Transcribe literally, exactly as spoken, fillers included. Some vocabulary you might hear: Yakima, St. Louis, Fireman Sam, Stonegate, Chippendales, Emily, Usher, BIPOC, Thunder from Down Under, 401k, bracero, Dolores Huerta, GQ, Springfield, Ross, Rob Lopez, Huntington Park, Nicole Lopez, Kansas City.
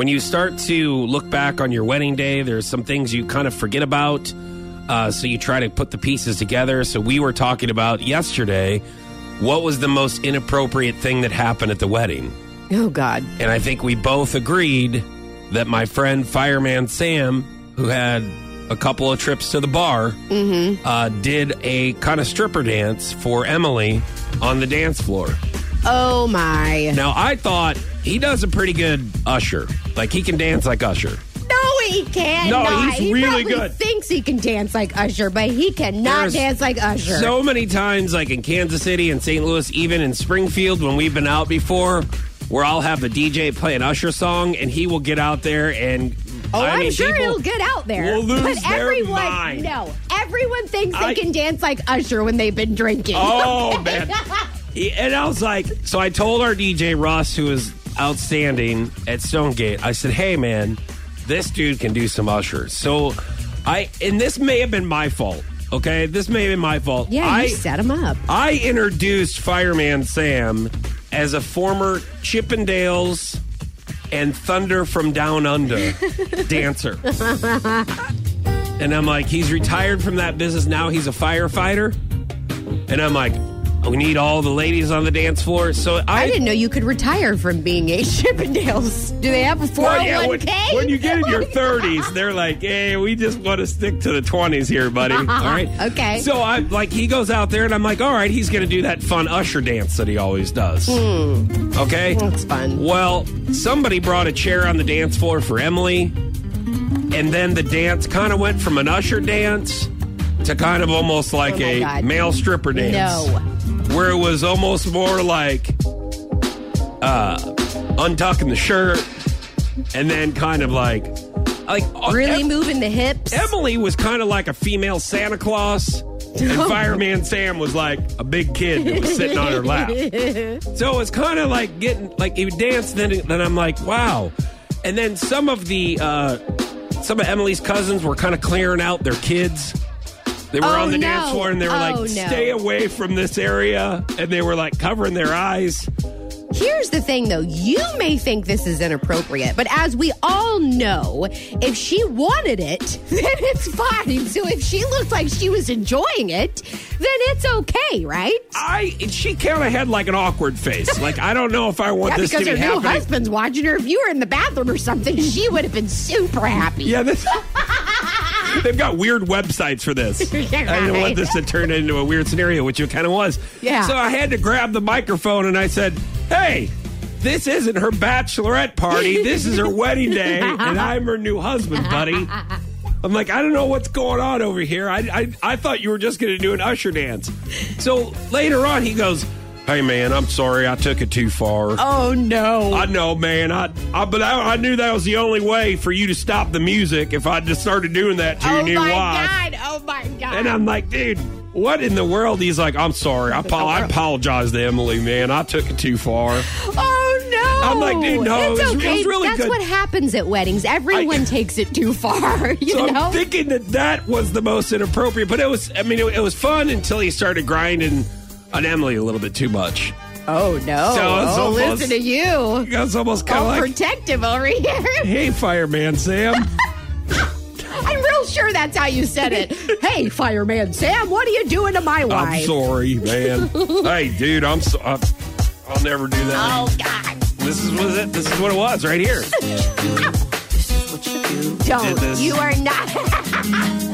When you start to look back on your wedding day, there's some things you kind of forget about. Uh, so you try to put the pieces together. So we were talking about yesterday, what was the most inappropriate thing that happened at the wedding? Oh, God. And I think we both agreed that my friend Fireman Sam, who had a couple of trips to the bar, mm-hmm. uh, did a kind of stripper dance for Emily on the dance floor. Oh, my. Now, I thought he does a pretty good Usher. Like, he can dance like Usher. No, he cannot. No, he's he really good. He thinks he can dance like Usher, but he cannot There's dance like Usher. So many times, like in Kansas City and Saint Louis, even in Springfield, when we've been out before, where I'll have the D J play an Usher song, and he will get out there and... Oh, I I'm mean, sure he'll get out there. Will lose but everyone, their mind. no, everyone thinks I, they can dance like Usher when they've been drinking. Oh, okay? man. And I was like, so I told our D J, Ross, who is outstanding at Stonegate, I said, hey, man, this dude can do some Usher. So I, and this may have been my fault, okay? This may have been my fault. Yeah, I, you set him up. I introduced Fireman Sam as a former Chippendales and Thunder from Down Under dancer. And I'm like, he's retired from that business. Now he's a firefighter. And I'm like, we need all the ladies on the dance floor. So I, I didn't know you could retire from being a Chippendales. Do they have a four oh one k? Well, yeah, when, when you get in your thirties, they're like, hey, we just want to stick to the twenties here, buddy. All right. Okay. So I like he goes out there, and I'm like, all right, he's going to do that fun Usher dance that he always does. Mm. Okay? That's fun. Well, somebody brought a chair on the dance floor for Emily, and then the dance kind of went from an Usher dance to kind of almost like oh a God. male stripper dance. No. Where it was almost more like uh, untucking the shirt and then kind of like... like Really em- moving the hips. Emily was kind of like a female Santa Claus. And Fireman Sam was like a big kid that was sitting on her lap. So it was kind of like getting... Like he would dance, then, then I'm like, wow. And then some of the... Uh, some of Emily's cousins were kind of clearing out their kids. They were oh, on the no. dance floor, and they were oh, like, stay no. away from this area. And they were like covering their eyes. Here's the thing, though. You may think this is inappropriate, but as we all know, if she wanted it, then it's fine. So if she looked like she was enjoying it, then it's okay, right? I She kind of had like an awkward face. Like, I don't know if I want yeah, this to be happening. Because her new husband's watching her. If you were in the bathroom or something, she would have been super happy. Yeah, this... They've got weird websites for this. Right. I didn't want this to turn into a weird scenario, which it kind of was. Yeah. So I had to grab the microphone and I said, hey, this isn't her bachelorette party. This is her wedding day, and I'm her new husband, buddy. I'm like, I don't know what's going on over here. I, I, I thought you were just going to do an Usher dance. So later on, he goes, hey, man, I'm sorry. I took it too far. Oh, no. I know, man. I, I But I, I knew that was the only way for you to stop the music if I just started doing that to oh your new wife. Oh, my God. Oh, my God. And I'm like, dude, what in the world? He's like, I'm sorry. I, I apologize to Emily, man. I took it too far. Oh, no. I'm like, dude, no. It's it was, okay. It was really That's good. what happens at weddings. Everyone I, takes it too far, you so know? I'm thinking that that was the most inappropriate. But it was, I mean, it, it was fun until he started grinding on Emily a little bit too much. Oh, no. So I was oh, almost, listen to you. I was almost kind of like... protective over here. Hey, Fireman Sam. I'm real sure that's how you said it. Hey, Fireman Sam, what are you doing to my wife? I'm sorry, man. Hey, dude, I'm so... I'm, I'll never do that. Oh, God. This is, was it. This is what it was right here. This is what you do. Don't. You are not...